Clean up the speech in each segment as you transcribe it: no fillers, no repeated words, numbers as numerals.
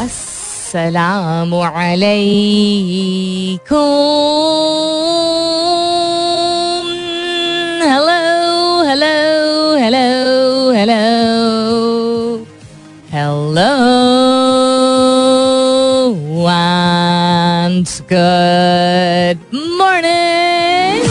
अस्सलामु अलैकुम. Hello hello hello hello hello. Once good morning.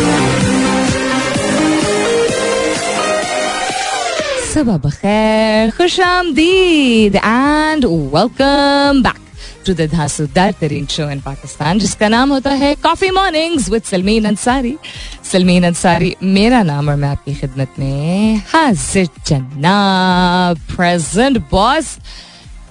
Sabah bakhair, khushamdeed and welcome back to the Dasud Darterin Show in Pakistan, जिसका नाम होता है Coffee Mornings with Salmeen Ansari. Salmeen Ansari मेरा नाम और मैं आपकी खिदमत में हाजिर जनाब. Present boss.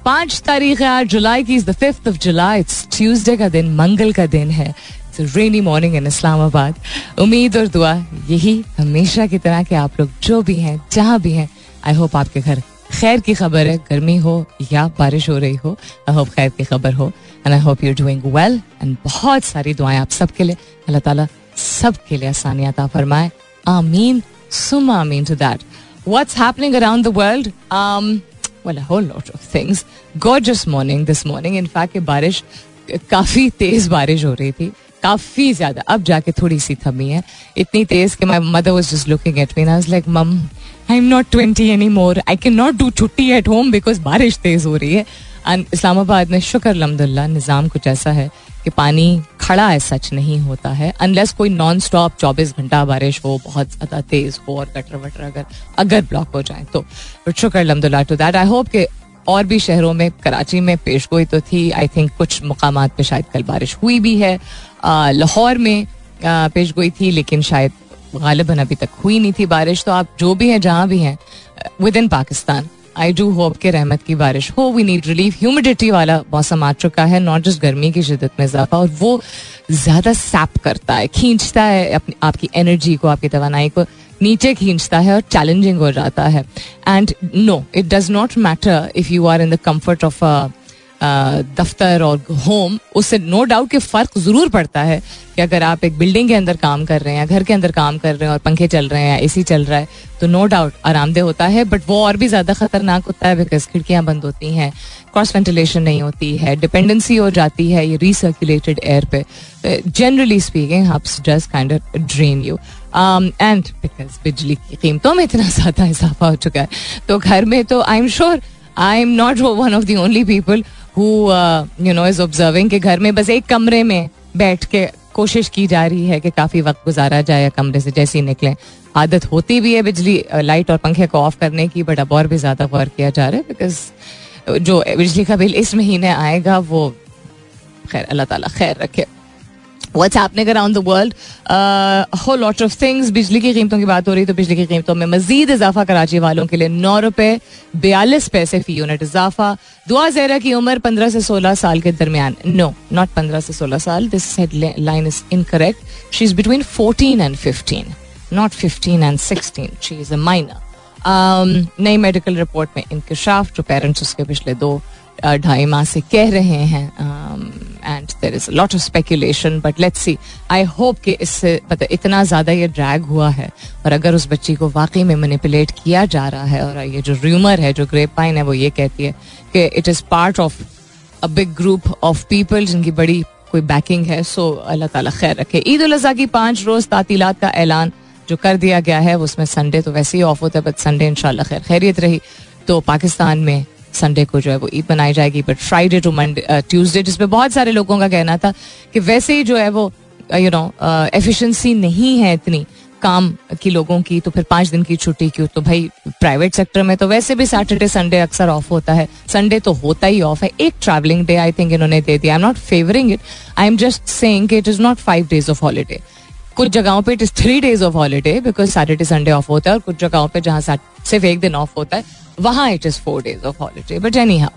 5 तारीख है आज जुलाई की. Is the 5th of July. It's Tuesday का दिन, मंगल का दिन है. Rainy morning in Islamabad. उम्मीद और दुआ यही हमेशा की तरह कि आप लोग जो भी हैं, जहाँ भी हैं, आई होप आपके घर खैर की खबर है. गर्मी हो या बारिश हो रही हो, आई होप खैर की खबर हो. And I hope you are doing well. And बहुत सारी दुआएं आप सबके लिए. अल्लाह ताला सबके लिए आसानियां अता फरमाए. आमीन सुमा आमीन to that. What's happening around the world? Well, a whole lot of things. Gorgeous morning this morning. In fact बारिश, काफ़ी तेज़ बारिश हो रही थी, काफ़ी ज़्यादा. अब जाके थोड़ी सी थमी है. इतनी तेज़ कि my mother was just looking at me and I was like, mum, I am not 20 any more. I can not do छुट्टी एट होम बिकॉज बारिश तेज़ हो रही है. एंड इस्लामाबाद में शुक्र अल्हम्दुलिल्लाह निज़ाम कुछ ऐसा है कि पानी खड़ा है, सच नहीं होता है अनलेस कोई नॉन स्टॉप 24 घंटा बारिश हो, बहुत ज़्यादा तेज़ हो और गटर वटर अगर ब्लॉक हो जाए तो. बट शुक्र अल्हम्दुलिल्लाह टू दैट. आई होप के और भी शहरों में, कराची में पेशगोई तो थी. आई थिंक कुछ मुकामात पे शायद कल बारिश हुई भी है. लाहौर में पेशगोई थी लेकिन शायद गालिबन अभी तक हुई नहीं थी बारिश. तो आप जो भी हैं, जहाँ भी हैं within Pakistan, I do hope के रहमत की बारिश हो. We need relief. ह्यूमिडिटी वाला मौसम आ चुका है, नॉट जस्ट गर्मी की शिदत में इजाफा, और वो ज़्यादा सैप करता है, खींचता है अपनी आपकी एनर्जी को, आपकी तवानाई को नीचे खींचता है और चैलेंजिंग हो जाता है. And no, it does not matter if you are in the comfort of दफ्तर और होम. उससे नो डाउट कि फ़र्क ज़रूर पड़ता है कि अगर आप एक बिल्डिंग के अंदर काम कर रहे हैं, घर के अंदर काम कर रहे हैं और पंखे चल रहे हैं, एसी चल रहा है, तो नो डाउट आरामदेह होता है. बट वो और भी ज़्यादा ख़तरनाक होता है बिकॉज खिड़कियाँ बंद होती हैं, क्रॉस वेंटिलेशन नहीं होती है, डिपेंडेंसी हो जाती है ये रिसर्कुलेटेड एयर पे. Generally speaking helps just kind of drain you. And because बिजली की कीमतों में इतना ज़्यादा इजाफा हो चुका है, तो घर में तो I am sure I am not one of the only people who you know is observing कि घर में बस एक कमरे में बैठ के कोशिश की जा रही है कि काफ़ी वक्त गुजारा जाए, या कमरे से जैसे ही निकलें. आदत होती भी है बिजली, लाइट और पंखे को ऑफ करने की, बट अब और भी ज़्यादा गौर किया जा रहा है बिकॉज जो बिजली का बिल इस महीने आएगा वो खैर अल्लाह ताला खैर रखे. What's happening around the world? Whole lot of things. बिजली की कीमतों की बात हो रही, तो बिजली की कीमतों में मजीद इजाफा कराची वालों के लिए 9 रुपये 42 पैसे फी यूनिट इजाफा. दुआ जहरा की उम्र 15 से 16 साल के दरमियान. नो, नॉट 15 से 16 साल. This line is incorrect. She is between 14 and 15, not 15 and 16. She is a minor. नई मेडिकल रिपोर्ट में इंकशाफ जो पेरेंट्स उसके पिछले 2-2.5 माह से कह रहे हैं. and there is a lot of speculation, but let's see. I hope कि इससे मतलब इतना ज़्यादा ये ड्रैग हुआ है, और अगर उस बच्ची को वाकई में मैनिपुलेट किया जा रहा है, और ये जो र्यूमर है, जो ग्रेप पाइन है, वो ये कहती है कि it is part of a big group of people जिनकी बड़ी कोई बैकिंग है. सो अल्लाह ताला खैर रखे. ईद उल अज़हा की 5 रोज़ तातीलात का ऐलान जो कर दिया गया है, उसमें संडे तो वैसे ही ऑफ होता है, बट संडे इंशाल्लाह खैर खैरियत रही तो पाकिस्तान में संडे को जो है वो ईद मनाई जाएगी. But Friday to Monday Tuesday, जिसपे बहुत सारे लोगों का कहना था कि वैसे ही जो है वो यू नो एफिशिएंसी नहीं है इतनी काम की लोगों की, तो फिर 5 दिन की छुट्टी क्यों. तो भाई प्राइवेट सेक्टर में तो वैसे भी सैटरडे संडे अक्सर ऑफ होता है, संडे तो होता ही ऑफ है. एक ट्रैवलिंग डे आई थिंक इन्होंने दे दिया. I am not favouring it, I am just saying it is not 5 days of holiday. कुछ जगहों पे it is 3 days of holiday because Saturday Sunday off होता है, और कुछ जगहों पे जहाँ सिर्फ एक दिन ऑफ होता है वहाँ it is 4 days of holiday. But anyhow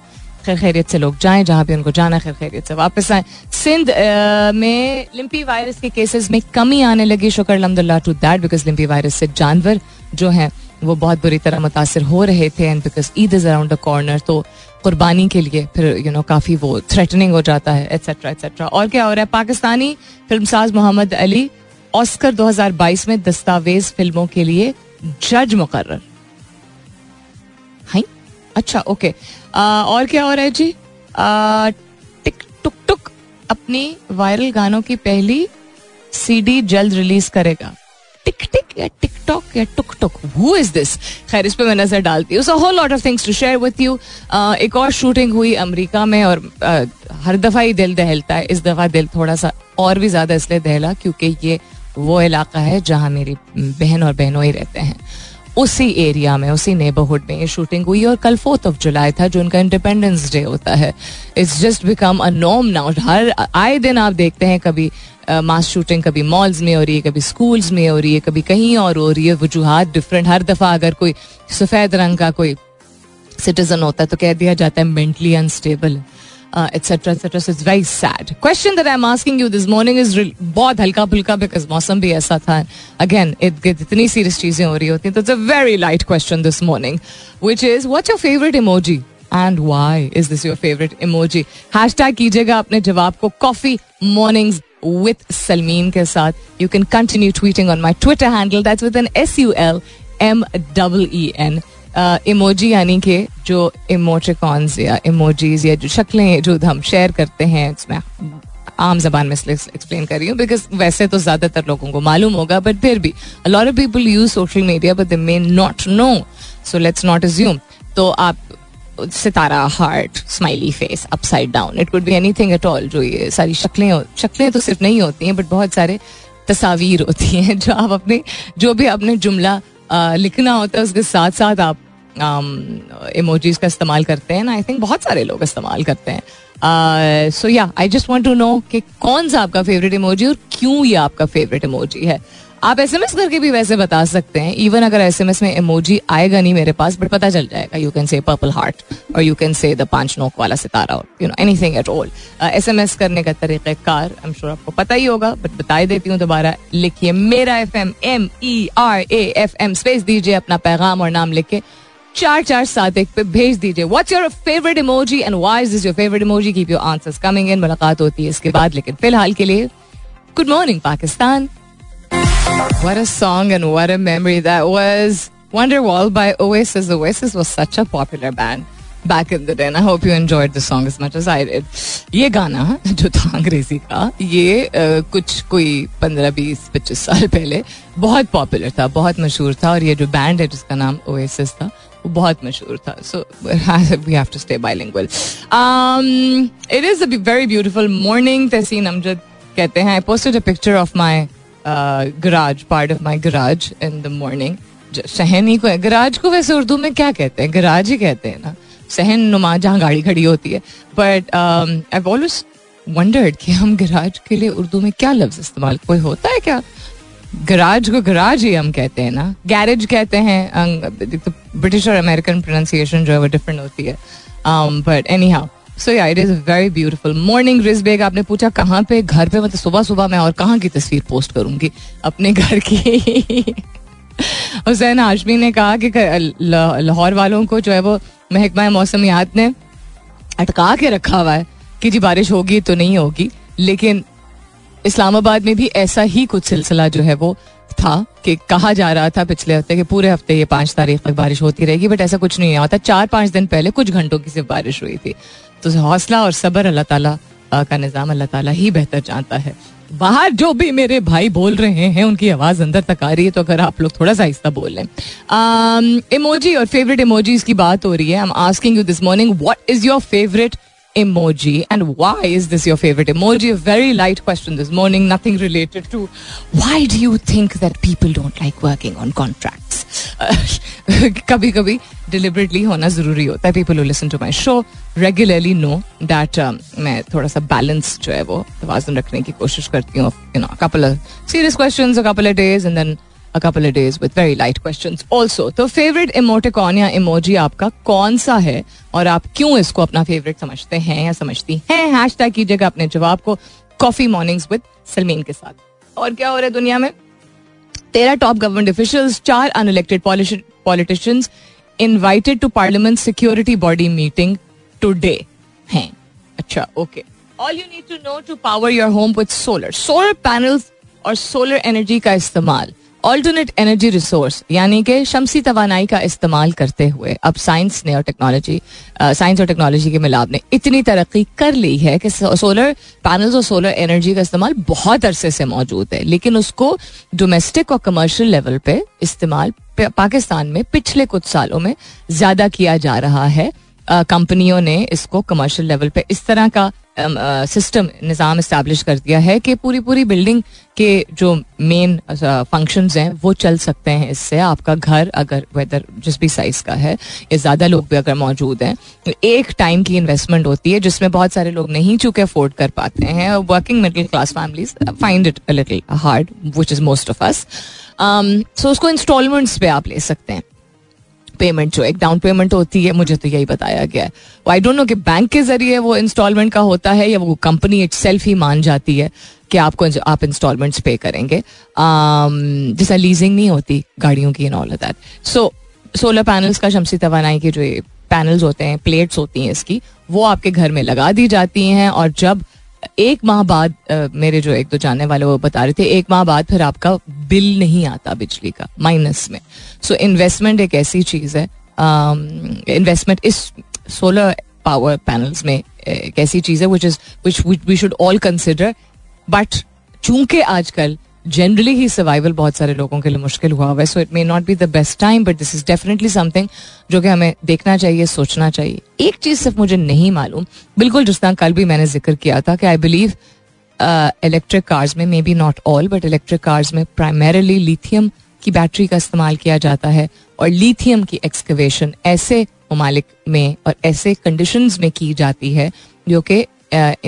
खैर खैरियत से लोग जाएँ जहाँ भी उनको जाना, खैर खैरियत से वापस आएँ. सिंध में लिम्पी वायरस के केसेस में कमी आने लगी, शुक्र अल्हम्दुलिल्लाह to that, because lumpy virus से जानवर जो हैं वो बहुत बुरी तरह मुतासर हो रहे थे. And because Eid is around the corner, तो कुर्बानी के लिए फिर यू नो काफ़ी वो थ्रेटनिंग हो जाता है, एट्सट्रा एट्सट्रा. और क्या हो रहा है? पाकिस्तानी फिल्मसाज मोहम्मद अली ऑस्कर 2022 में दस्तावेज फिल्मों के लिए जज मुकर्रर. अच्छा, ओके. और क्या हो रहा है जी? टिक टुक टुक अपनी वायरल गानों की पहली सीडी जल्द रिलीज करेगा. टिक टिक या टिक टॉक या टुक टुक, हु इज दिस? खैर, इस पर मैं नजर डालती हूँ. So whole lot of things to share with you. एक और शूटिंग हुई अमेरिका में और हर दफा ही दिल दहलता है. इस दफा दिल थोड़ा सा और भी ज्यादा इसलिए दहला क्योंकि ये वो इलाका है जहाँ मेरी बहन और बहनोई रहते हैं. उसी एरिया में, उसी नेबरहुड में ये शूटिंग हुई और कल 4th of July था, जो उनका इंडिपेंडेंस डे होता है. It's just become a norm now. हर आए दिन आप देखते हैं कभी मास शूटिंग, कभी मॉल्स में हो रही है, कभी स्कूल्स में हो रही है, कभी कहीं और हो रही है. वजूहात डिफरेंट. हर दफ़ा अगर कोई सफ़ेद रंग का कोई सिटीजन होता है तो कह दिया जाता है mentally unstable, etcetera etcetera. So it's very sad. Question that I am asking you this morning is बहुत हल्का फुल्का बिकॉज मौसम भी ऐसा था. अगेन इतनी सीरियस चीज़ें हो रही होती हैं तो it's a very light question this morning, which is what's your favourite emoji and why is this your favorite emoji? Hashtag कीजिएगा अपने जवाब को Coffee Mornings with Salmeen के साथ. You can continue tweeting on my Twitter handle. That's with an SULMEEN. Emoji यानी कि जो emoticons या इमोजीज या जो शक्लें जो हम शेयर करते हैं, इसमें आम जबान में इसलिए एक्सप्लेन कर रही हूँ बिकॉज वैसे तो ज़्यादातर लोगों को मालूम होगा, बट फिर भी a lot of people use social media but they may not know. So let's not assume. तो आप सितारा, heart, smiley face, upside down, it could be anything at all. जो ये सारी शक्लें तो सिर्फ नहीं होती हैं बट बहुत सारे तस्वीर होती हैं जो आप अपने जो भी आपने जुमला लिखना होता है उसके साथ साथ आप इमोजीज का इस्तेमाल करते हैं ना. आई थिंक बहुत सारे लोग इस्तेमाल करते हैं. So yeah I just want to know कि कौन सा आपका फेवरेट इमोजी और क्यों ये आपका फेवरेट इमोजी है. आप SMS करके भी वैसे बता सकते हैं. इवन अगर SMS में इमोजी आएगा नहीं मेरे पास बट पता चल जाएगा. You can say purple heart और यू कैन से द 5 नोक वाला सितारा और you know anything at all. SMS करने का तरीक़ाकार आई एम श्योर आपको पता ही होगा बट बता देती हूँ दोबारा. लिखिए मेरा FM MERA FM स्पेस दीजिए अपना पैगाम और नाम लिख के 4471 पे भेज दीजिए. What's your favourite emoji and why is this your favourite emoji? Keep your answers coming in. मुलाकात होती है इसके बाद, लेकिन फिलहाल के लिए good morning Pakistan. What a song and what a memory that was. Wonderwall by Oasis. Oasis was such a popular band back in the day and I hope you enjoyed the song as much as I did. ये गाना जो था अंग्रेजी का, ये कोई 15-20-25 साल पहले बहुत पॉपुलर था, बहुत मशहूर था और ये जो बैंड है जिसका नाम Oasis था वो बहुत मशहूर था. So we have to stay bilingual. It is a very beautiful morning. Tahseen Amjad कहते हैं I posted a picture of my garage, part of my garage in the morning. सहन को गराज को वैसे उर्दू में क्या कहते हैं? गराज ही कहते हैं ना, सहन नुमा जहाँ गाड़ी खड़ी होती है. बट I've always wondered कि हम गराज के लिए उर्दू में क्या लफ्ज इस्तेमाल कोई होता है क्या? गराज को गराज ही हम कहते हैं ना, गैरेज कहते हैं. ब्रिटिश और अमेरिकन प्रोनाउंसिएशन जो है वो डिफरेंट होती है. But anyhow, so yeah, it is a very beautiful morning. रिजबेग आपने पूछा कहाँ पे, घर पे. मतलब सुबह सुबह मैं और कहाँ की तस्वीर पोस्ट करूंगी अपने घर की. हुसैन हाशमी ने कहा कि लाहौर वालों को जो है वो महकमा मौसमियात ने अटका के रखा हुआ है कि जी बारिश होगी तो नहीं होगी. लेकिन इस्लामाबाद में भी ऐसा ही कुछ सिलसिला जो है वो था कि कहा जा रहा था पिछले हफ्ते कि पूरे हफ्ते ये 5 तारीख तक बारिश होती रहेगी, बट ऐसा कुछ नहीं होता. 4-5 दिन पहले कुछ घंटों की सिर्फ बारिश हुई थी. तो हौसला और सब्र अल्लाह ताला का निज़ाम, अल्लाह ताला ही बेहतर जानता है. बाहर जो भी मेरे भाई बोल रहे हैं उनकी आवाज़ अंदर तक आ रही है, तो अगर आप लोग थोड़ा सा आहिस्ता बोल लें. इमोजी और फेवरेट इमोजीज की बात हो रही है. I am asking you this morning what is your favourite emoji and why is this your favorite emoji? A very light question this morning, nothing related to why do you think that people don't like working on contracts. Kabhi deliberately hona zaruri hota hai. People who listen to my show regularly know that main thoda sa balance jo hai wo tawazun rakhne ki koshish karti hu. You know, a couple of serious questions, a couple of days and then a couple of days with very light questions also. तो favorite emoticon या emoji आपका कौन सा है और आप क्यों इसको अपना favorite समझते हैं या समझती हैं? हैशटैग कीजिएगा अपने जवाब को Coffee Mornings with Salmeen के साथ. और क्या हो रहा है दुनिया में? 13 top government officials, 4 unelected politicians invited to Parliament Security Body meeting today हैं. अच्छा, okay. All you need to know to power your home with solar panels और solar energy का इस्तेमाल ऑल्टरनेट एनर्जी रिसोर्स यानी कि शमसी तवानाई का इस्तेमाल करते हुए अब साइंस ने और टेक्नोलॉजी, साइंस और टेक्नोलॉजी के मिलाप ने इतनी तरक्की कर ली है कि सोलर पैनल्स और सोलर एनर्जी का इस्तेमाल बहुत अरसे से मौजूद है, लेकिन उसको डोमेस्टिक और कमर्शियल लेवल पे इस्तेमाल पाकिस्तान में पिछले कुछ सालों में ज़्यादा किया जा रहा है. कंपनियों ने इसको कमर्शियल लेवल पे इस तरह का सिस्टम निज़ाम इस्टेब्लिश कर दिया है कि पूरी पूरी बिल्डिंग के जो मेन फंक्शंस हैं वो चल सकते हैं इससे. आपका घर अगर वेदर जिस भी साइज़ का है या ज़्यादा लोग भी अगर मौजूद हैं तो एक टाइम की इन्वेस्टमेंट होती है जिसमें बहुत सारे लोग नहीं चूँकि अफोर्ड कर पाते हैं. और working middle class families find it a little hard, which is most of us. So उसको इंस्टॉलमेंट्स पे आप ले सकते हैं. पेमेंट जो एक डाउन पेमेंट होती है, मुझे तो यही बताया गया है. आई डोंट नो कि बैंक के जरिए वो इंस्टॉलमेंट का होता है या वो कंपनी इटसेल्फ ही मान जाती है कि आपको आप इंस्टॉलमेंट्स पे करेंगे. जैसा लीजिंग नहीं होती गाड़ियों की and all of that. So solar panels का, शमसी तवानाई के जो पैनल्स होते हैं, प्लेट्स होती हैं इसकी, वो आपके घर में लगा दी जाती हैं. और जब एक माह बाद मेरे जो एक दो जानने वाले वो बता रहे थे, एक माह बाद फिर आपका बिल नहीं आता बिजली का, माइनस में. सो इन्वेस्टमेंट एक ऐसी चीज़ है, इन्वेस्टमेंट इस सोलर पावर पैनल्स में एक ऐसी चीज़ है which we should all consider. But चूंकि आजकल जनरली ही सर्वाइवल बहुत सारे लोगों के लिए मुश्किल हुआ हुआ है, so it may not be the best time, but this is definitely something जो कि हमें देखना चाहिए, सोचना चाहिए. एक चीज़ सिर्फ मुझे नहीं मालूम, बिल्कुल जिस तरह कल भी मैंने जिक्र किया था कि आई बिलीव इलेक्ट्रिक कार्स में, may be not all, but electric cars में प्राइमरीली लिथियम की बैटरी का इस्तेमाल किया जाता है. और लिथियम की एक्सकवेशन ऐसे ममालिक में और ऐसे कंडीशंस में की जाती है जो कि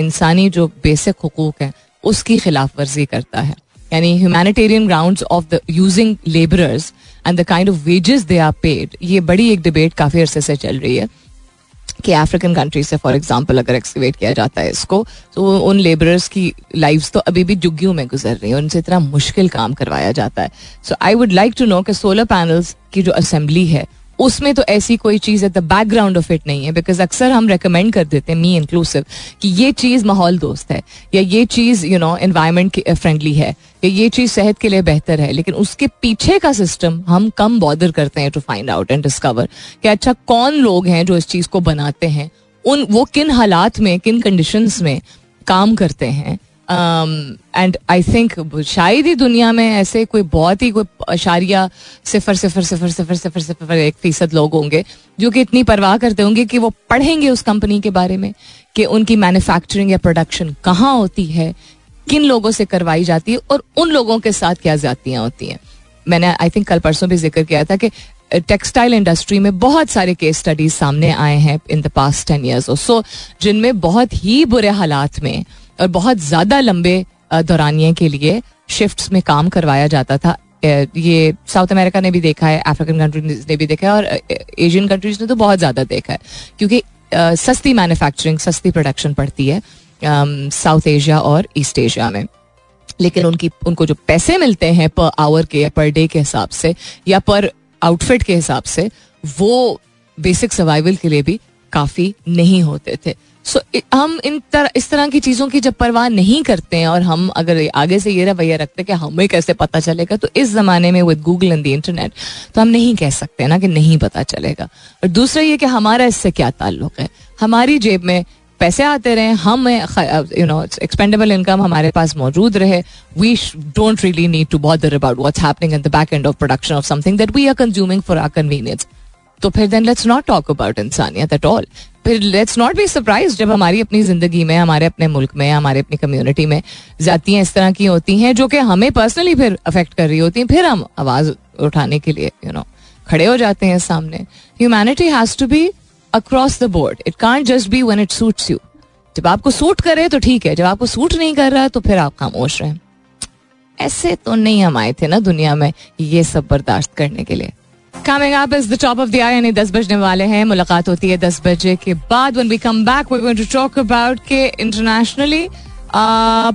इंसानी जो बेसिक हुकूक हैं उसकी खिलाफ वर्जी करता है. यानी humanitarian grounds of the using labourers and the kind of wages they are paid. ये बड़ी एक डिबेट काफ़ी अरसे से चल रही है कि अफ्रीकन कंट्रीज से फॉर एग्जांपल अगर एक्सकवेट किया जाता है इसको, तो उन लेबरर्स की लाइव्स तो अभी भी झुग्गियों में गुजर रही हैं, उनसे इतना मुश्किल काम करवाया जाता है. So I would like to know कि सोलर पैनल्स की जो असेंबली है उसमें तो ऐसी कोई चीज़ है, द बैकग्राउंड ऑफ इट नहीं है. बिकॉज अक्सर हम रेकमेंड कर देते हैं, मी इंक्लूसिव, कि ये चीज़ माहौल दोस्त है या ये चीज़ यू नो एनवायरमेंट फ्रेंडली है या ये चीज़ सेहत के लिए बेहतर है. लेकिन उसके पीछे का सिस्टम हम कम बॉदर करते हैं to find out and discover कि अच्छा कौन लोग हैं जो इस चीज़ को बनाते हैं, उन वो किन हालात में, किन कंडीशंस में काम करते हैं. एंड आई थिंक शायद ही दुनिया में ऐसे कोई बहुत ही कोई 0.00000001% लोग होंगे जो कि इतनी परवाह करते होंगे कि वो पढ़ेंगे उस कंपनी के बारे में कि उनकी मैन्युफैक्चरिंग या प्रोडक्शन कहाँ होती है, किन लोगों से करवाई जाती है और उन लोगों के साथ क्या ज्यादतियाँ होती हैं. मैंने आई थिंक कल परसों भी जिक्र किया था कि टेक्सटाइल इंडस्ट्री में बहुत सारे केस स्टडीज सामने आए हैं इन द पास्ट 10 years और सो, जिनमें बहुत ही बुरे हालात में और बहुत ज़्यादा लंबे दौरानिए के लिए शिफ्ट्स में काम करवाया जाता था. ये साउथ अमेरिका ने भी देखा है, अफ्रीकन कंट्रीज ने भी देखा है और एशियन कंट्रीज ने तो बहुत ज़्यादा देखा है क्योंकि सस्ती मैन्युफैक्चरिंग, सस्ती प्रोडक्शन पड़ती है साउथ एशिया और ईस्ट एशिया में. लेकिन उनको जो पैसे मिलते हैं पर आवर के या पर डे के हिसाब से या पर आउटफिट के हिसाब से, वो बेसिक सर्वाइवल के लिए भी काफ़ी नहीं होते थे. सो हम इस तरह की चीज़ों की जब परवाह नहीं करते हैं और हम अगर आगे से ये रवैया रखते हैं कि हमें कैसे पता चलेगा, तो इस ज़माने में with Google and the internet तो हम नहीं कह सकते ना कि नहीं पता चलेगा. और दूसरा ये कि हमारा इससे क्या ताल्लुक़ है, हमारी जेब में पैसे आते रहे, हमें यू नो एक्सपेंडेबल इनकम हमारे पास मौजूद रहे. We don't really need to bother about what's happening in the back end of production of something that we are consuming for our convenience. तो फिर then let's not talk about इंसानियत at all. फिर let's not be surprise जब हमारी अपनी ज़िंदगी में, हमारे अपने मुल्क में, हमारे अपनी कम्युनिटी में जातियाँ इस तरह की होती हैं जो कि हमें पर्सनली फिर अफेक्ट कर रही होती हैं. फिर हम आवाज़ उठाने के लिए यू नो खड़े हो जाते हैं सामने. Humanity has to be across the board, it can't just be when it suits you. जब आपको सूट करे तो ठीक है, जब आपको सूट नहीं कर रहा तो फिर आप खामोश रहें. ऐसे तो नहीं हम आए थे ना दुनिया में ये सब बर्दाश्त करने के लिए. Coming up is the top of the hour, यानी 10 बजने वाले हैं. मुलाकात होती है 10 बजे के बाद. When we come back, we're going to talk about के internationally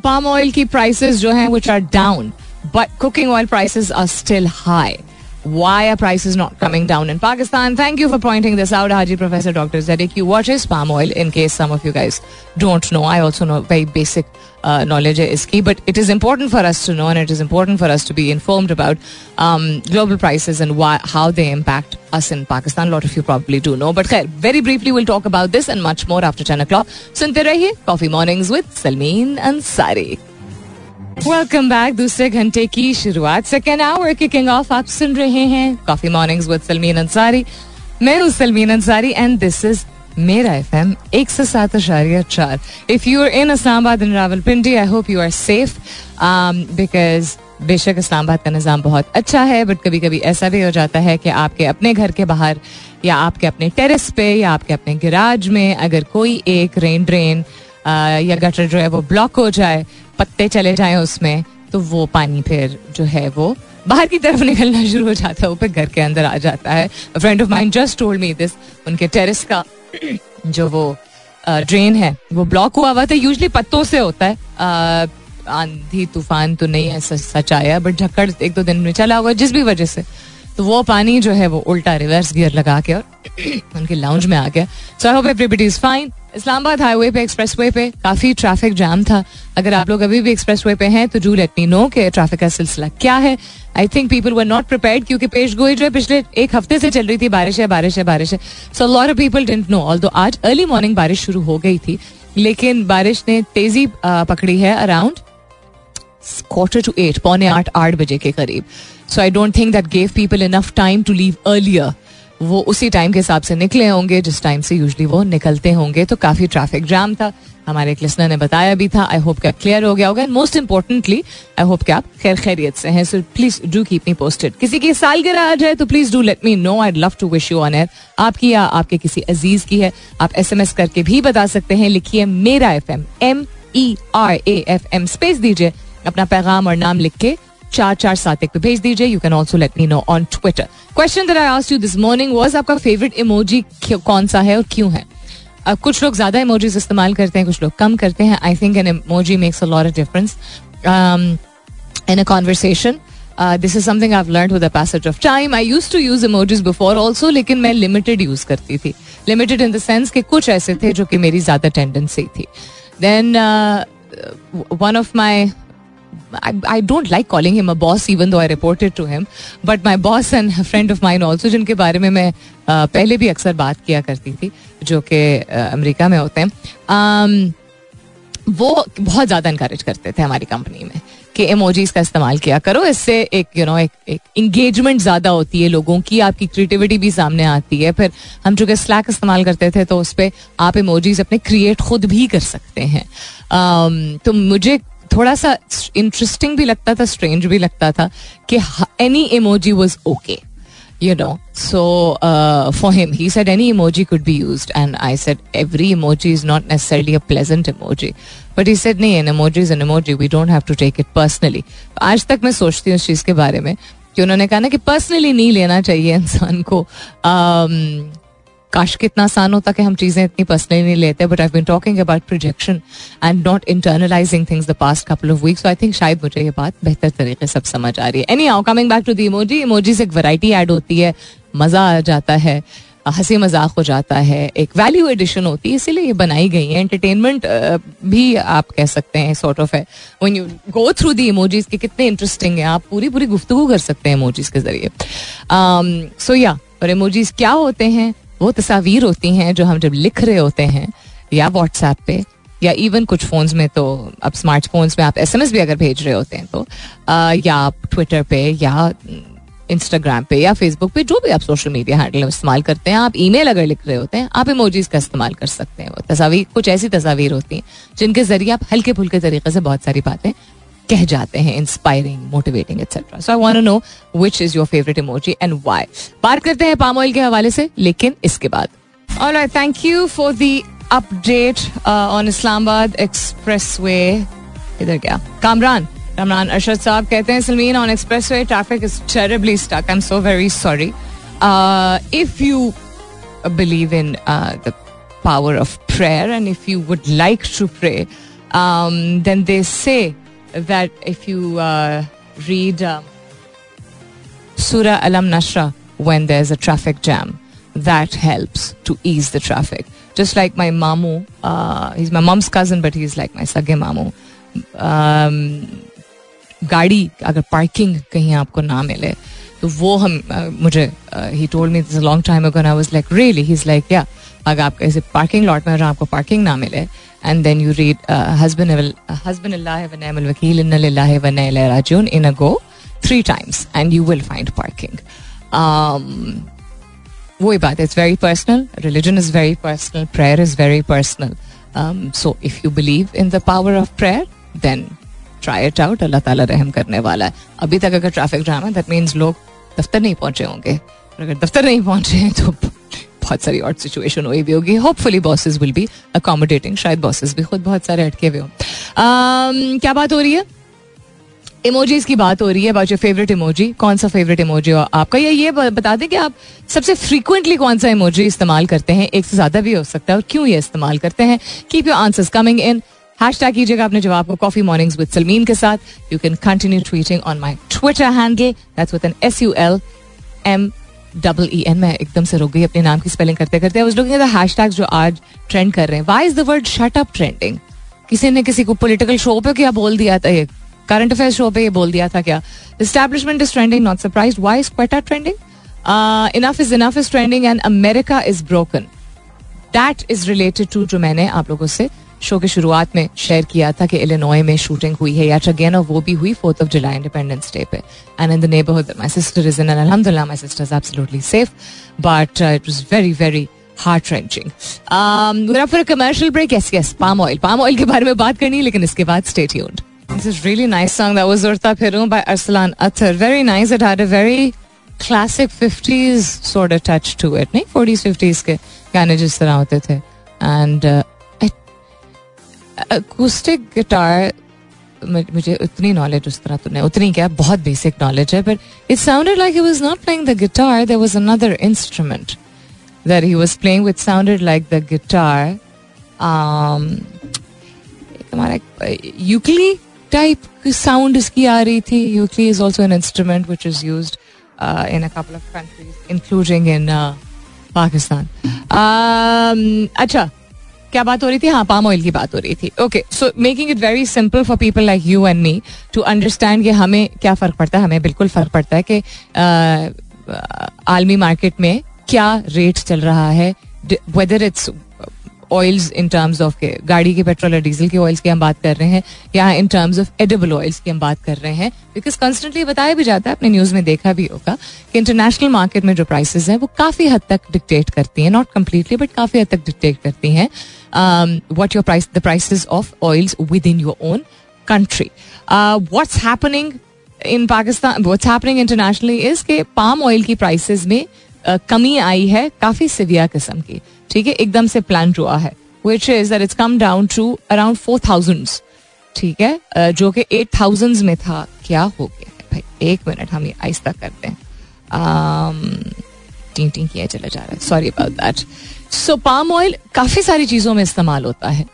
palm oil की prices जो हैं which are down, but cooking oil prices are still high. why are prices not coming down in Pakistan? Thank you for pointing this out, Haji Professor Dr. Zedek. What is palm oil, in case some of you guys don't know? I also know very basic knowledge is key, but it is important for us to know, and it is important for us to be informed about global prices and how they impact us in Pakistan. A lot of you probably do know, but khair, very briefly we'll talk about this and much more after 10 o'clock. Sunte rahiye Coffee Mornings with Salmeen Ansari. Welcome back. दूसरे घंटे की शुरुआत, second hour kicking off. आप सुन रहे हैं coffee mornings with Salmeen Ansari. मैं हूँ Salmeen Ansari and this is मेरा FM 107.4. If you are in Islamabad and Rawalpindi, I hope you are safe, because बेशक इस्लामाबाद का निज़ाम बहुत अच्छा है, बट कभी कभी ऐसा भी हो जाता है कि आपके अपने घर के बाहर या आपके अपने टेरेस पे या आपके अपने गैराज में अगर कोई एक रेन ड्रेन या गटर जो है वो ब्लॉक हो जाए, पत्ते चले जाएं उसमें, तो वो पानी फिर जो है वो बाहर की तरफ निकलना शुरू हो जाता है, वो फिर घर के अंदर आ जाता है. A friend of mine just told me this. उनके टेरेस का जो वो ड्रेन है वो ब्लॉक हुआ हुआ था. यूजली पत्तों से होता है. आंधी तूफान तो नहीं है सच आया, बट झक्कड़ एक दो दिन में चला हुआ जिस भी वजह से, तो वो पानी जो है वो उल्टा रिवर्स गियर लगा के और उनके लाउंज में आ गया. So I hope everybody is fine. Islamabad highway पे एक्सप्रेसवे पे काफ़ी ट्रैफिक जाम था. अगर आप लोग अभी भी एक्सप्रेसवे पे हैं तो डू लेट मी नो कि ट्रैफिक का सिलसिला क्या है. I think people were not prepared, क्योंकि पेश गोई जो है पिछले एक हफ्ते से चल रही थी. बारिश है. So lot of people didn't know, although आज अर्ली मॉर्निंग बारिश शुरू हो गई थी, लेकिन बारिश ने तेजी पकड़ी है अराउंड 7:45, 7:45, 8 बजे के करीब. So I don't think that gave people enough time to leave earlier. वो उसी टाइम के हिसाब से निकले होंगे जिस टाइम से यूजली वो निकलते होंगे. तो काफ़ी ट्रैफिक जाम था. हमारे एक लिसनर ने बताया भी था. आई होप कि क्लियर हो गया होगा. And most importantly I hope कि आप खैर खैरियत से हैं. So please do keep me posted. किसी की सालगिरह आज है तो please do let me know. I love to wish you on air. आपकी या आपके किसी अजीज़ की है. आप SMS करके भी बता सकते हैं. लिखिए मेरा FM, MERAFM, स्पेस दीजिए, अपना पैगाम और नाम लिख के 4471 पे भेज दीजिए. You can also let me know on Twitter. Question that I asked you this morning was, आपका फेवरेट इमोजी कौन सा है और क्यों है? कुछ लोग ज्यादा इमोजीज इस्तेमाल करते हैं, कुछ लोग कम करते हैं. I think an emoji makes a lot of difference in a conversation. This is something I have learned with the passage of time. I used to use emojis before also, लेकिन मैं लिमिटेड यूज करती थी. Limited in the sense कि कुछ ऐसे थे जो कि मेरी ज्यादा टेंडेंसी थी. Then one of my I don't like calling him a boss, even though I reported to him. But my boss and a friend of mine also, जिनके बारे में मैं पहले भी अक्सर बात किया करती थी, जो कि अमेरिका में होते हैं, वो बहुत ज़्यादा encourage करते थे हमारी कंपनी में कि emojis का इस्तेमाल किया करो. इससे एक एक engagement ज़्यादा होती है लोगों की, आपकी creativity भी सामने आती है. फिर हम चूँकि Slack इस्तेमाल करते थे तो उस पर आप emojis अपने create खुद भी कर सकते हैं. तो मुझे थोड़ा सा इंटरेस्टिंग भी लगता था, स्ट्रेंज भी लगता था कि any emoji was okay, you know. So for him he said any emoji could be used, and I said every emoji is not necessarily a pleasant emoji. But he said नहीं, an emoji is an emoji, we don't have to take it personally. आज तक मैं सोचती हूँ इस चीज़ के बारे में कि उन्होंने कहा ना कि पर्सनली नहीं लेना चाहिए इंसान को. काश कितना आसान होता कि हम चीज़ें इतनी पर्सनली नहीं लेते. But I have been talking about projection and not internalising things the past couple of weeks. So I think शायद मुझे ये बात बेहतर तरीके से सब समझ आ रही है. Anyhow, coming back to the emoji, emoji से एक वैरायटी ऐड होती है, मज़ा आ जाता है, हंसी मजाक हो जाता है, एक वैल्यू एडिशन होती है, इसीलिए ये बनाई गई है. एंटरटेनमेंट भी आप कह सकते हैं, सॉर्ट ऑफ है. When you go through the emojis के कितने इंटरेस्टिंग है, आप पूरी पूरी गुफ्तगू कर सकते हैं इमोजीज के जरिए. सो या, और इमोजीज क्या होते हैं? वो तस्वीर होती हैं जो हम जब लिख रहे होते हैं या व्हाट्सएप पे, या इवन कुछ फ़ोन्स में तो अब स्मार्टफोन्स में आप SMS भी अगर भेज रहे होते हैं तो, या आप ट्विटर पे या इंस्टाग्राम पे या फेसबुक पे, जो भी आप सोशल मीडिया हैंडल इस्तेमाल करते हैं, आप ईमेल अगर लिख रहे होते हैं, आप इमोजीज का इस्तेमाल कर सकते हैं. वो तस्वीर, कुछ ऐसी तस्वीर होती हैं जिनके ज़रिए आप हल्के फुल्के तरीके से बहुत सारी बातें कह जाते हैं, inspiring, motivating, etcetera. So I want to know which is your favourite emoji and why. बात करते हैं पाम ऑयल के हवाले से, लेकिन इसके बाद. Alright, thank you for the update on Islamabad expressway. इधर क्या कामरान अरशद साहब कहते हैं, Salmeen, on expressway traffic is terribly stuck. I am so very sorry. If you believe in the power of prayer and if you would like to pray, then they say that if you read Surah Alam Nashra when there's a traffic jam. That helps to ease the traffic. Just like my mamu, he's my mom's cousin, but he's like my sage mamu. गाड़ी अगर parking कहीं आपको ना मिले तो वो हम मुझे he told me this a long time ago and I was like really, he's like yeah, अगर आप ऐसे पार्किंग लॉट में अगर आपको पार्किंग ना मिले and then you read hasbunallah wa ni'mal wakeel inna lillahi wa inna ilayhi raji'un in a go 3 times and you will find parking. वही बात, it's very personal, religion is very personal, prayer is very personal. So if you believe in the power of prayer, then try it out. Allah Ta'ala रहम करने वाला है. अभी तक अगर traffic jam है that means लोग दफ्तर नहीं पहुंचे होंगे, और अगर दफ्तर नहीं पहुंचे हैं तो बहुत सारी और सिचुएशन हुई भी होगी. Hopefully bosses will be accommodating, शायद बॉसेस भी खुद बहुत सारे अटके हुए हों. क्या बात हो रही है? इमोजीज की बात हो रही है. अबाउट योर फेवरेट इमोजी, कौन सा फेवरेट इमोजी हो आपका, या ये बता दें कि आप सबसे फ्रीक्वेंटली कौन सा इमोजी इस्तेमाल करते हैं. एक से ज़्यादा भी हो सकता है, और क्यों ये इस्तेमाल करते हैं. Keep your answers coming in. Hashtag कीजिएगा अपने जवाब को कॉफी मॉर्निंग्स विद सलमीन के साथ. You can continue tweeting on my Twitter handle, that's with an SULMEN. मैं एकदम से रुक गई अपने नाम की स्पेलिंग करते करते. उस लोग हैशटैग जो आज ट्रेंड कर रहे हैं, why is the word shut up trending. किसी ने किसी को पोलिटिकल शो पे क्या बोल दिया था, एक करंट अफेयर शो पे ये बोल दिया था क्या. Establishment is trending, not surprised. Why is Quetta trending? Enough is trending and America is broken. That is related to जो मैंने आप लोगों से शो की शुरुआत में शेयर किया था कि इलिनॉय में शूटिंग हुई है, याट अगेन, और वो भी हुई 4th of July independence day पे. And in the neighbourhood my sister is in, अलहमदुलिल्लाह my sister is absolutely safe, but it was very very heart wrenching. We're up for a commercial break. Yes yes, palm oil के बारे में बात करनी है, लेकिन इसके बाद stay tuned. This is really nice song that was Urta Phirun by Arsalan Athar. Very nice. It had a very classic 50s sort of touch to it. नहीं 40s 50s के गाने जिस तरह होते थे. And acoustic guitar मुझे उतनी knowledge उस तरह तो नहीं, उतनी क्या बहुत basic knowledge है. But it sounded like he was not playing the guitar. There was another instrument that he was playing which sounded like the guitar. हमारा ukulele टाइप साउंड इसकी आ रही थी. Ukulele is also an instrument which is used in a couple of countries including in Pakistan. अच्छा, क्या बात हो रही थी? हाँ, पाम ऑयल की बात हो रही थी. Okay, so making it very simple for people like you and me to understand कि हमें क्या फ़र्क पड़ता है. हमें बिल्कुल फ़र्क पड़ता है कि आलमी मार्केट में क्या रेट चल रहा है, whether it's oils in terms of के गाड़ी के पेट्रोल और डीजल के ऑयल्स की हम बात कर रहे हैं, या in terms of edible oils की हम बात कर रहे हैं. बिकॉज कंस्टेंटली बताया भी जाता है, अपने न्यूज़ में देखा भी होगा कि इंटरनेशनल मार्केट में जो प्राइसेस हैं वो काफ़ी हद तक डिक्टेट करती हैं, नॉट कम्प्लीटली बट काफ़ी हद तक डिक्टेट करती हैं what your price, the prices of oils within your own country. What's happening in Pakistan, what's happening internationally is के पाम ऑयल की प्राइसेस में कमी आई है काफ़ी सिवियर किस्म की. ठीक है, एकदम से प्लान हुआ है, which is that it's come down to around 4,000s. ठीक है, जो कि 8,000s में था. क्या हो गया है भाई? एक मिनट, हम ये आहिस्ता करते हैं. टिंग किया चला जा रहा है, sorry about that. So palm oil काफ़ी सारी चीज़ों में इस्तेमाल होता है.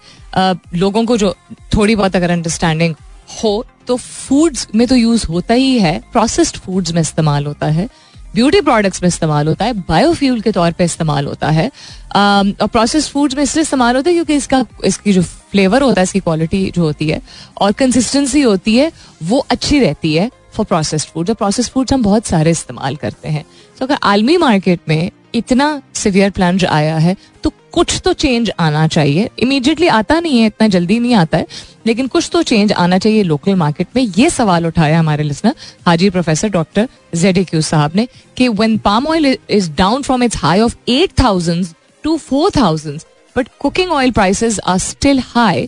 लोगों को जो थोड़ी बहुत अगर अंडरस्टैंडिंग हो तो फूड्स में तो यूज़ होता ही है, प्रोसेस्ड फूड्स में इस्तेमाल होता है, ब्यूटी प्रोडक्ट्स में इस्तेमाल होता है, बायोफ्यूल के तौर पे इस्तेमाल होता है, और प्रोसेस्ड फूड्स में इसलिए इस्तेमाल होता है क्योंकि इसकी जो फ्लेवर होता है, इसकी क्वालिटी जो होती है और कंसिस्टेंसी होती है वो अच्छी रहती है फॉर प्रोसेस्ड फूड्स. और प्रोसेस्ड फूड्स हम बहुत सारे इस्तेमाल करते हैं. तो अगर आलमी मार्केट में इतना सिवियर प्लंज आया है तो कुछ तो चेंज आना चाहिए. इमीडिएटली आता नहीं है, इतना जल्दी नहीं आता है, लेकिन कुछ तो चेंज आना चाहिए लोकल मार्केट में. ये सवाल उठाया हमारे लिसनर हाजी प्रोफेसर डॉक्टर ZAQ साहब ने कि when palm oil is down from its high of 8,000s to 4,000s but cooking oil prices are still high,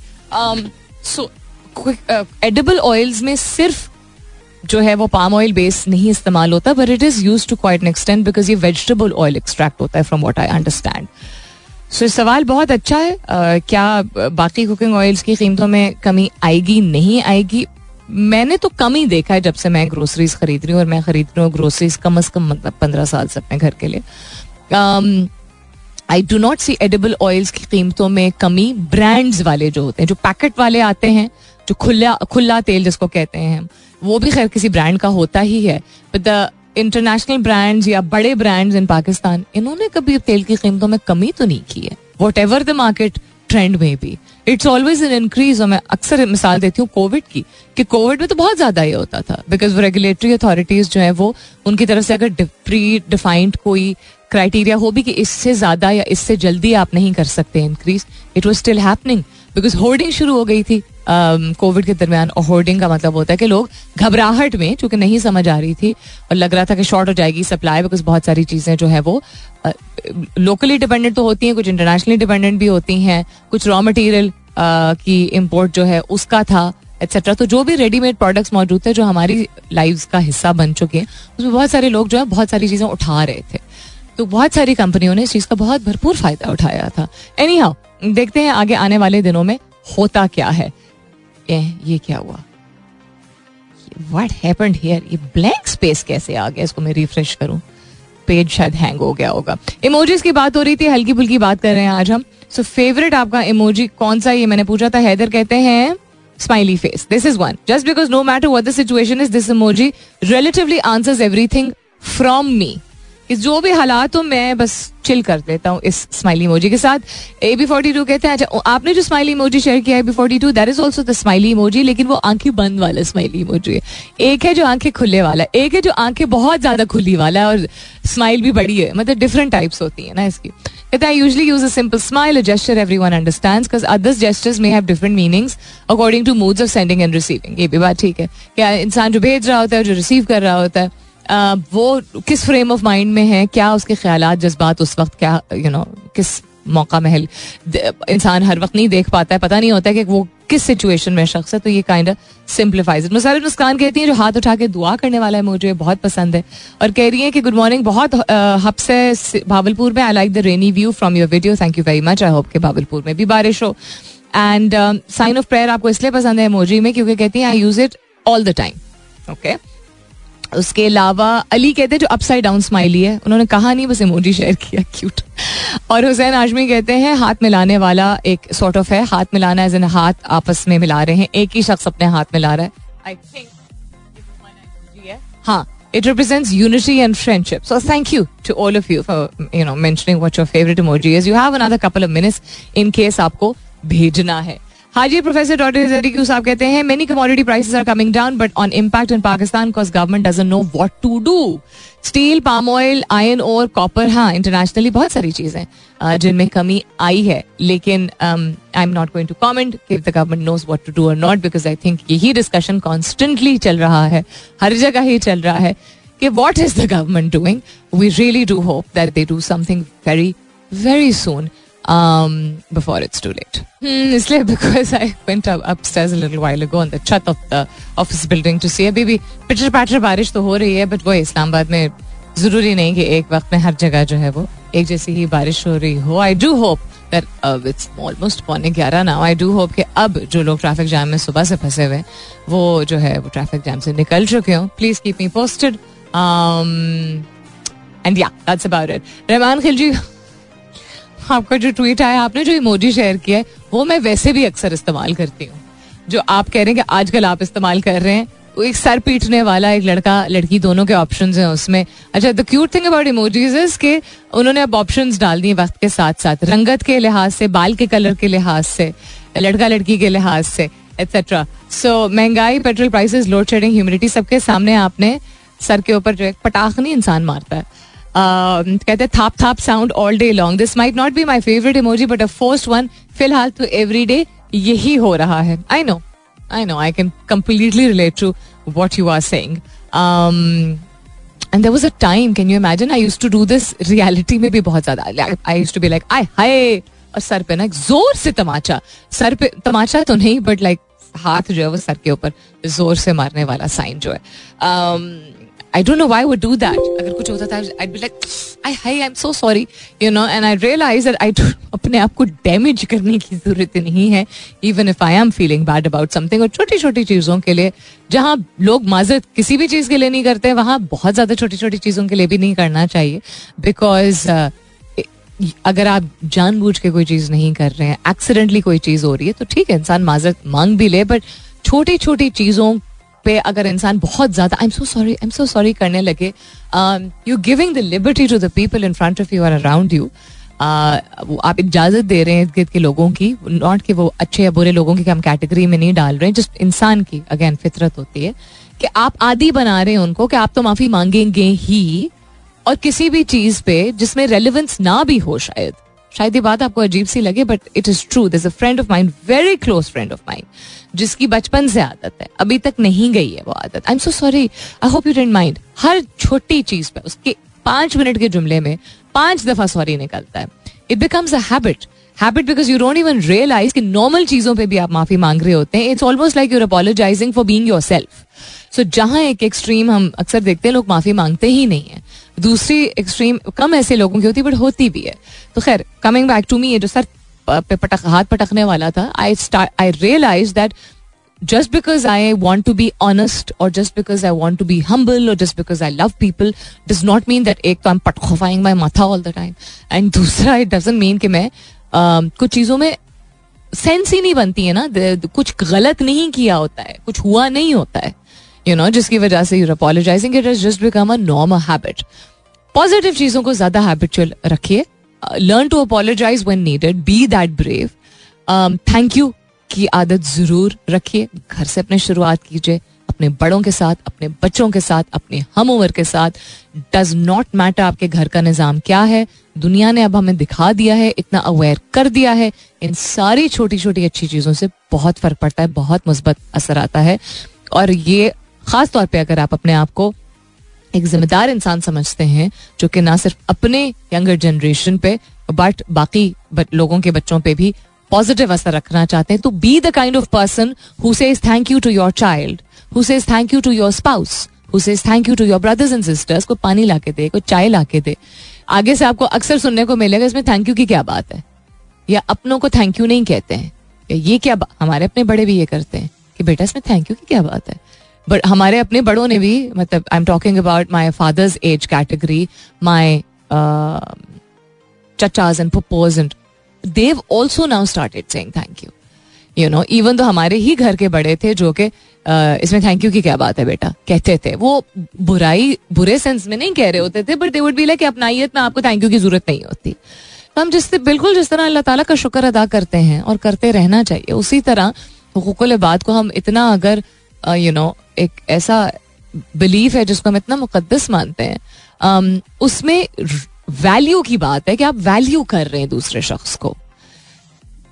so edible oils में सिर्फ जो है वो पाम ऑयल बेस नहीं इस्तेमाल होता, but it is used to quite an extent because ये vegetable oil extract होता है फ्रॉम व्हाट आई अंडरस्टैंड. सो सवाल बहुत अच्छा है. क्या बाकी कुकिंग ऑयल्स की कीमतों में कमी आएगी, नहीं आएगी? मैंने तो कम ही देखा है जब से मैं ग्रोसरीज खरीद रही हूँ, और मैं खरीद रही हूँ ग्रोसरीज कम अज़ कम मतलब 15 साल से अपने घर के लिए. I do not see edible oils की कीमतों में कमी. ब्रांड्स वाले जो होते हैं, जो पैकेट वाले आते हैं, जो खुला तेल जिसको कहते हैं हम, वो भी खैर किसी ब्रांड का होता ही है, बट द इंटरनेशनल ब्रांड्स या बड़े ब्रांड्स इन पाकिस्तान, इन्होंने कभी तेल की कीमतों में कमी तो नहीं की है, whatever the market trend में भी इट्स ऑलवेज एन इंक्रीज. और मैं अक्सर मिसाल देती हूँ कोविड की, कि कोविड में तो बहुत ज़्यादा ये होता था बिकॉज रेगुलेटरी अथॉरिटीज़ जो है वो उनकी तरफ से अगर प्री डिफाइंड कोई क्राइटेरिया हो भी कि इससे ज़्यादा या इससे जल्दी आप नहीं कर सकते increase, it was still happening because hoarding शुरू हो गई थी कोविड के दरमियान. और होर्डिंग का मतलब होता है कि लोग घबराहट में, चूंकि नहीं समझ आ रही थी और लग रहा था कि शॉर्ट हो जाएगी सप्लाई, बिकॉज बहुत सारी चीज़ें जो है वो लोकली डिपेंडेंट तो होती हैं, कुछ इंटरनेशनली डिपेंडेंट भी होती हैं, कुछ रॉ मटेरियल की इम्पोर्ट जो है उसका था एट्सेट्रा. तो जो भी रेडीमेड प्रोडक्ट्स मौजूद थे जो हमारी लाइव्स का हिस्सा बन चुके हैं, उसमें बहुत सारे लोग जो है बहुत सारी चीज़ें उठा रहे थे. तो बहुत सारी कंपनियों ने इस चीज़ का बहुत भरपूर फ़ायदा उठाया था. एनीहाउ, देखते हैं आगे आने वाले दिनों में होता क्या है. ये क्या हुआ, व्हाट हैपेंड हियर, ये ब्लैंक स्पेस कैसे आ गया? इसको मैं रिफ्रेश करूं, पेज शायद हैंग हो गया होगा. इमोजीज की बात हो रही थी, हल्की फुल्की बात कर रहे हैं आज हम. सो फेवरेट आपका इमोजी कौन सा, ये मैंने पूछा था. हैदर कहते हैं smiley face, this is one, just because no matter what the situation is, this emoji relatively answers everything from me. जो भी हालात हो मैं बस चिल कर लेता हूँ इस स्माइली इमोजी के साथ. AB42 कहते हैं, अच्छा आपने जो स्माइली इमोजी शेयर किया है AB42, that is also the smiley emoji, लेकिन वो आंखें बंद वाला स्माइली इमोजी है. एक है जो आंखें खुले वाला, एक है जो आंखें बहुत ज्यादा खुली वाला है और स्माइल भी बड़ी है, मतलब डिफरेंट टाइप्स होती है ना इसकी. कहते हैं I usually use a simple smile, a gesture everyone understands because others gestures may have different meanings according to moods of sending and receiving. ये भी बात ठीक है क्या इंसान जो भेज रहा होता है, जो रिसीव कर रहा होता है, वो किस फ्रेम ऑफ माइंड में है, क्या उसके ख्यालात जज्बात उस वक्त, क्या किस मौका महल, इंसान हर वक्त नहीं देख पाता है, पता नहीं होता है कि वो किस सिचुएशन में शख्स है. तो ये kind of simplifies it. Musarif Muskan कहती हैं जो हाथ उठा के दुआ करने वाला है मुझे बहुत पसंद है, और कह रही हैं कि गुड मॉर्निंग, बहुत हब्स है भावलपुर में, I like the rainy view from your video, thank you very much, I hope के भावलपुर में भी बारिश हो. एंड साइन ऑफ प्रेयर आपको इसलिए पसंद है इमोजी में क्योंकि कहती हैं I use it all the time. Okay, उसके अलावा अली कहते हैं जो अपसाइड डाउन स्माइली है, उन्होंने कहा नहीं बस इमोजी शेयर किया, क्यूट. और हुसैन आजमी कहते हैं हाथ मिलाने वाला एक सॉर्ट ऑफ है, हाथ मिलाना एज एन हाथ आपस में मिला रहे हैं, एक ही शख्स अपने हाथ मिला रहा है, आई थिंक हाँ it represents unity and friendship. So thank you to all of you for mentioning what your favourite emoji is. You have another couple of minutes in case आपको भेजना है. हाजी प्रोफेसर डॉक्टर जरीक्यू साहब कहते हैं many commodity prices are coming down but on impact in Pakistan because government doesn't know what to do. Steel, palm oil, iron और copper, हाँ internationally बहुत सारी चीजें जिनमें कमी आई है, लेकिन I am not going to comment if the government knows what to do और नॉट, बिकॉज आई थिंक यही डिस्कशन कॉन्स्टेंटली चल रहा है, हर जगह ही चल रहा है कि what is the government doing. We really do hope that they do something very very soon before it's too late. Isliye because I went upstairs a little while ago on the chat of the office building to see. Abhi pitter patter बारिश तो हो रही है, but वो इस्लामाबाद में जरूरी नहीं कि एक वक्त में हर जगह जो है वो एक जैसी ही बारिश हो रही हो. I do hope that it's almost 11:15 now. I do hope कि अब जो लोग ट्रैफिक जाम में सुबह से फंसे हुए हैं वो जो है वो ट्रैफिक जाम से निकल चुके हों. Please keep me posted. And yeah, that's about it. Rahman Khilji, आपका जो ट्वीट आया, आपने जो इमोजी शेयर किया है वो मैं वैसे भी अक्सर इस्तेमाल करती हूँ. जो आप कह रहे हैं कि आजकल आप इस्तेमाल कर रहे हैं, वो एक सर पीटने वाला, एक लड़का लड़की दोनों के ऑप्शंस हैं उसमें. अच्छा, the cute thing about emojis is के उन्होंने अब ऑप्शंस डाल दिए वक्त के साथ साथ, रंगत के लिहाज से, बाल के कलर के लिहाज से, लड़का लड़की के लिहाज से एट्सेट्रा. सो महंगाई, petrol prices, load shedding, humidity, सबके सामने आपने सर के ऊपर जो है पटाखनी इंसान मारता है. कहते हैं थाप थाप sound all day long. This might not be my favourite emoji but a forced one. फिलहाल तो एवरी डे यही हो रहा है. I know I can completely relate to what you are saying. And there was a time, can you imagine, I used to do this, reality में भी बहुत ज्यादा. I used to be like I hi, और sir पे ना जोर से तमाचा, sir पे तमाचा तो नहीं बट लाइक हाथ जो है वो सर के ऊपर जोर से मारने वाला साइन जो है. I don't know why I would do that. अगर कुछ होता था I'd be like, I'm so sorry, and I realized that I don't अपने आप को damage करने की जरूरत नहीं है, even if I am feeling bad about something. और छोटी छोटी चीज़ों के लिए, जहाँ लोग माजरत किसी भी चीज़ के लिए नहीं करते, वहाँ बहुत ज़्यादा छोटी छोटी चीज़ों के लिए भी नहीं करना चाहिए, because अगर आप जानबूझ के कोई चीज़ नहीं कर रहे हैं, एक्सीडेंटली कोई चीज़ हो रही है, तो ठीक है इंसान माजरत मांग भी ले, बट छोटी छोटी चीज़ों पे अगर इंसान बहुत ज्यादा आई एम सो सॉरी करने लगे, you giving the liberty to the people in front of you और अराउंड यू. आप इजाजत दे रहे हैं इर्द गिर्द के लोगों की, नॉट कि वो अच्छे या बुरे लोगों की हम कैटेगरी में नहीं डाल रहे हैं, जस्ट इंसान की अगेन फितरत होती है कि आप आदी बना रहे हैं उनको कि आप तो माफी मांगेंगे ही, और किसी भी चीज पे जिसमें रेलिवेंस ना भी हो. शायद ये बात आपको अजीब सी लगे but it is true. There is a friend of mine, very close friend of mine, जिसकी बचपन से आदत है, अभी तक नहीं गई है वो आदत. I am so sorry, I hope you don't mind. हर छोटी चीज पे उसके 5 मिनट के जुमले में 5 दफा सॉरी निकलता है. It becomes a habit because you don't even realise कि नॉर्मल चीजों पे भी आप माफी मांग रहे होते हैं. It's almost like you're apologising for being yourself. So जहां एक एक्सट्रीम हम अक्सर देखते हैं लोग माफी मांगते ही नहीं है, दूसरी एक्सट्रीम कम ऐसे लोगों की होती बट होती भी है. तो खैर, कमिंग बैक टू मी, ये जो सर पे हाथ पटकने वाला था, I realise that just because I want to be honest or just because I want to be humble or just because I love people does not mean that ek to I'm patkhofying my matha all the time and dusra it doesn't mean ki main kuch cheezon mein sense hi nahi banti hai na, kuch galat nahi kiya hota hai, kuch hua nahi hota hai, you know, jiski wajah se you're apologizing. It has just become a norm, a habit. Positive cheezon ko zyada habitual rakhiye. Learn to apologize when needed, be that brave. Thank you की आदत जरूर रखिए. घर से अपने शुरुआत कीजिए, अपने बड़ों के साथ, अपने बच्चों के साथ, अपने हम उम्र के साथ. डज नॉट मैटर आपके घर का निज़ाम क्या है. दुनिया ने अब हमें दिखा दिया है, इतना अवेयर कर दिया है, इन सारी छोटी छोटी अच्छी चीज़ों से बहुत फर्क पड़ता है, बहुत मुस्बत असर आता है. और ये ख़ास तौर पे अगर आप अपने आप को एक जिम्मेदार इंसान समझते हैं, जो कि ना सिर्फ अपने यंगर जनरेशन पे बट बाकी लोगों के बच्चों पे भी पॉजिटिव असर रखना चाहते हैं, तो be the kind of person who says thank you to your child, who says thank you to your spouse, who says thank you to your brothers and sisters. को पानी ला के दे, को चाय ला के दे. आगे से आपको अक्सर सुनने को मिलेगा इसमें थैंक यू की क्या बात है, या अपनों को थैंक यू नहीं कहते हैं, ये क्या. हमारे अपने बड़े भी ये करते हैं कि बेटा इसमें थैंक यू की क्या बात है. बट हमारे अपने बड़ों ने भी, मतलब I am talking about my father's age category, my चचाज and पप्पोज, and they've also now started saying thank you, you know, even though हमारे ही घर के बड़े थे जो कि इसमें थैंक यू की क्या बात है बेटा कहते थे. वो बुराई बुरे सेंस में नहीं कह रहे होते थे, but they would be like अपनाइयत में आपको थैंक यू की जरूरत नहीं होती. तो हम जिससे बिल्कुल जिस तरह अल्लाह ताला का शुक्र अदा करते हैं और करते रहना चाहिए, उसी तरह हुकूक़ुल इबाद को हम इतना, अगर यू नो, एक ऐसा बिलीफ है जिसको हम इतना मुकद्दस मानते हैं, उसमें वैल्यू की बात है कि आप वैल्यू कर रहे हैं दूसरे शख्स को.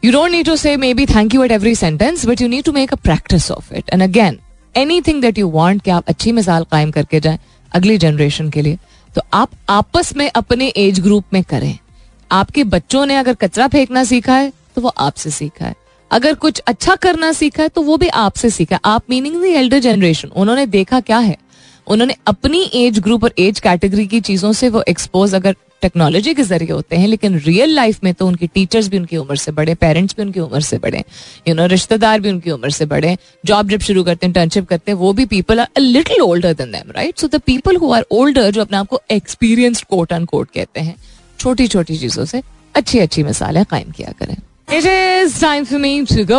You don't need to say may be thank you at every sentence, but you need to make a practice of it. And again anything that you want कि आप अच्छी मिसाल कायम करके जाएं अगली जनरेशन के लिए, तो आप आपस में अपने एज ग्रुप में करें. आपके बच्चों ने अगर कचरा फेंकना सीखा है तो वो आपसे सीखा है, अगर कुछ अच्छा करना सीखा है तो वो भी आपसे सीखा है. आप मीनिंग द एल्डर जनरेशन, उन्होंने देखा क्या है, उन्होंने अपनी एज ग्रुप और एज कैटेगरी की चीज़ों से वो एक्सपोज अगर टेक्नोलॉजी के जरिए होते हैं, लेकिन रियल लाइफ में तो उनके टीचर्स भी उनकी उम्र से बड़े, पेरेंट्स भी उनकी उम्र से बड़े, यू नो, रिश्तेदार भी उनकी उम्र से बड़े, जॉब जब शुरू करते हैं, इंटर्नशिप करते हैं, वो भी people are a little older than them, right. So the people who are older, जो अपने आप को एक्सपीरियंस्ड कोट एंड कोट कहते हैं, छोटी छोटी चीज़ों से अच्छी अच्छी मिसालें कायम किया करें. It is time for me to go,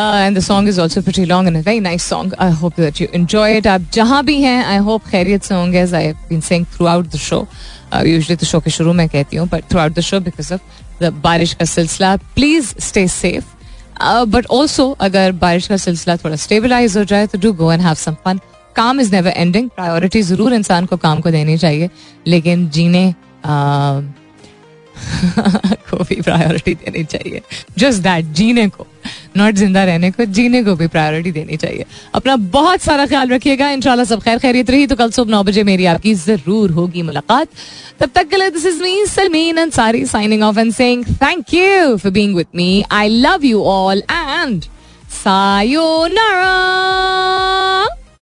and the song is also pretty long and a very nice song. I hope that you enjoy it. आप जहाँ भी हैं, I hope खैरियत से होंगे, as I have been saying throughout the show. Usually the show के शुरू में कहती हूँ, but throughout the show because of the बारिश का सिलसिला, please stay safe. But also अगर बारिश का सिलसिला थोड़ा stabilize हो जाए तो do go and have some fun. Calm is never ending. Priority ज़रूर इंसान को काम को देनी चाहिए, लेकिन जीने को भी प्रायोरिटी देनी चाहिए. जस्ट दैट, जीने को, नॉट जिंदा रहने को, जीने को भी प्रायोरिटी देनी चाहिए. अपना बहुत सारा ख्याल रखिएगा. इंशाल्लाह सब खैर खैरियत रही तो कल सुबह 9 बजे मेरी आपकी जरूर होगी मुलाकात. तब तक के लिए this is me Salmeen Ansari signing off and saying thank you for being with me. I love you all and sayonara.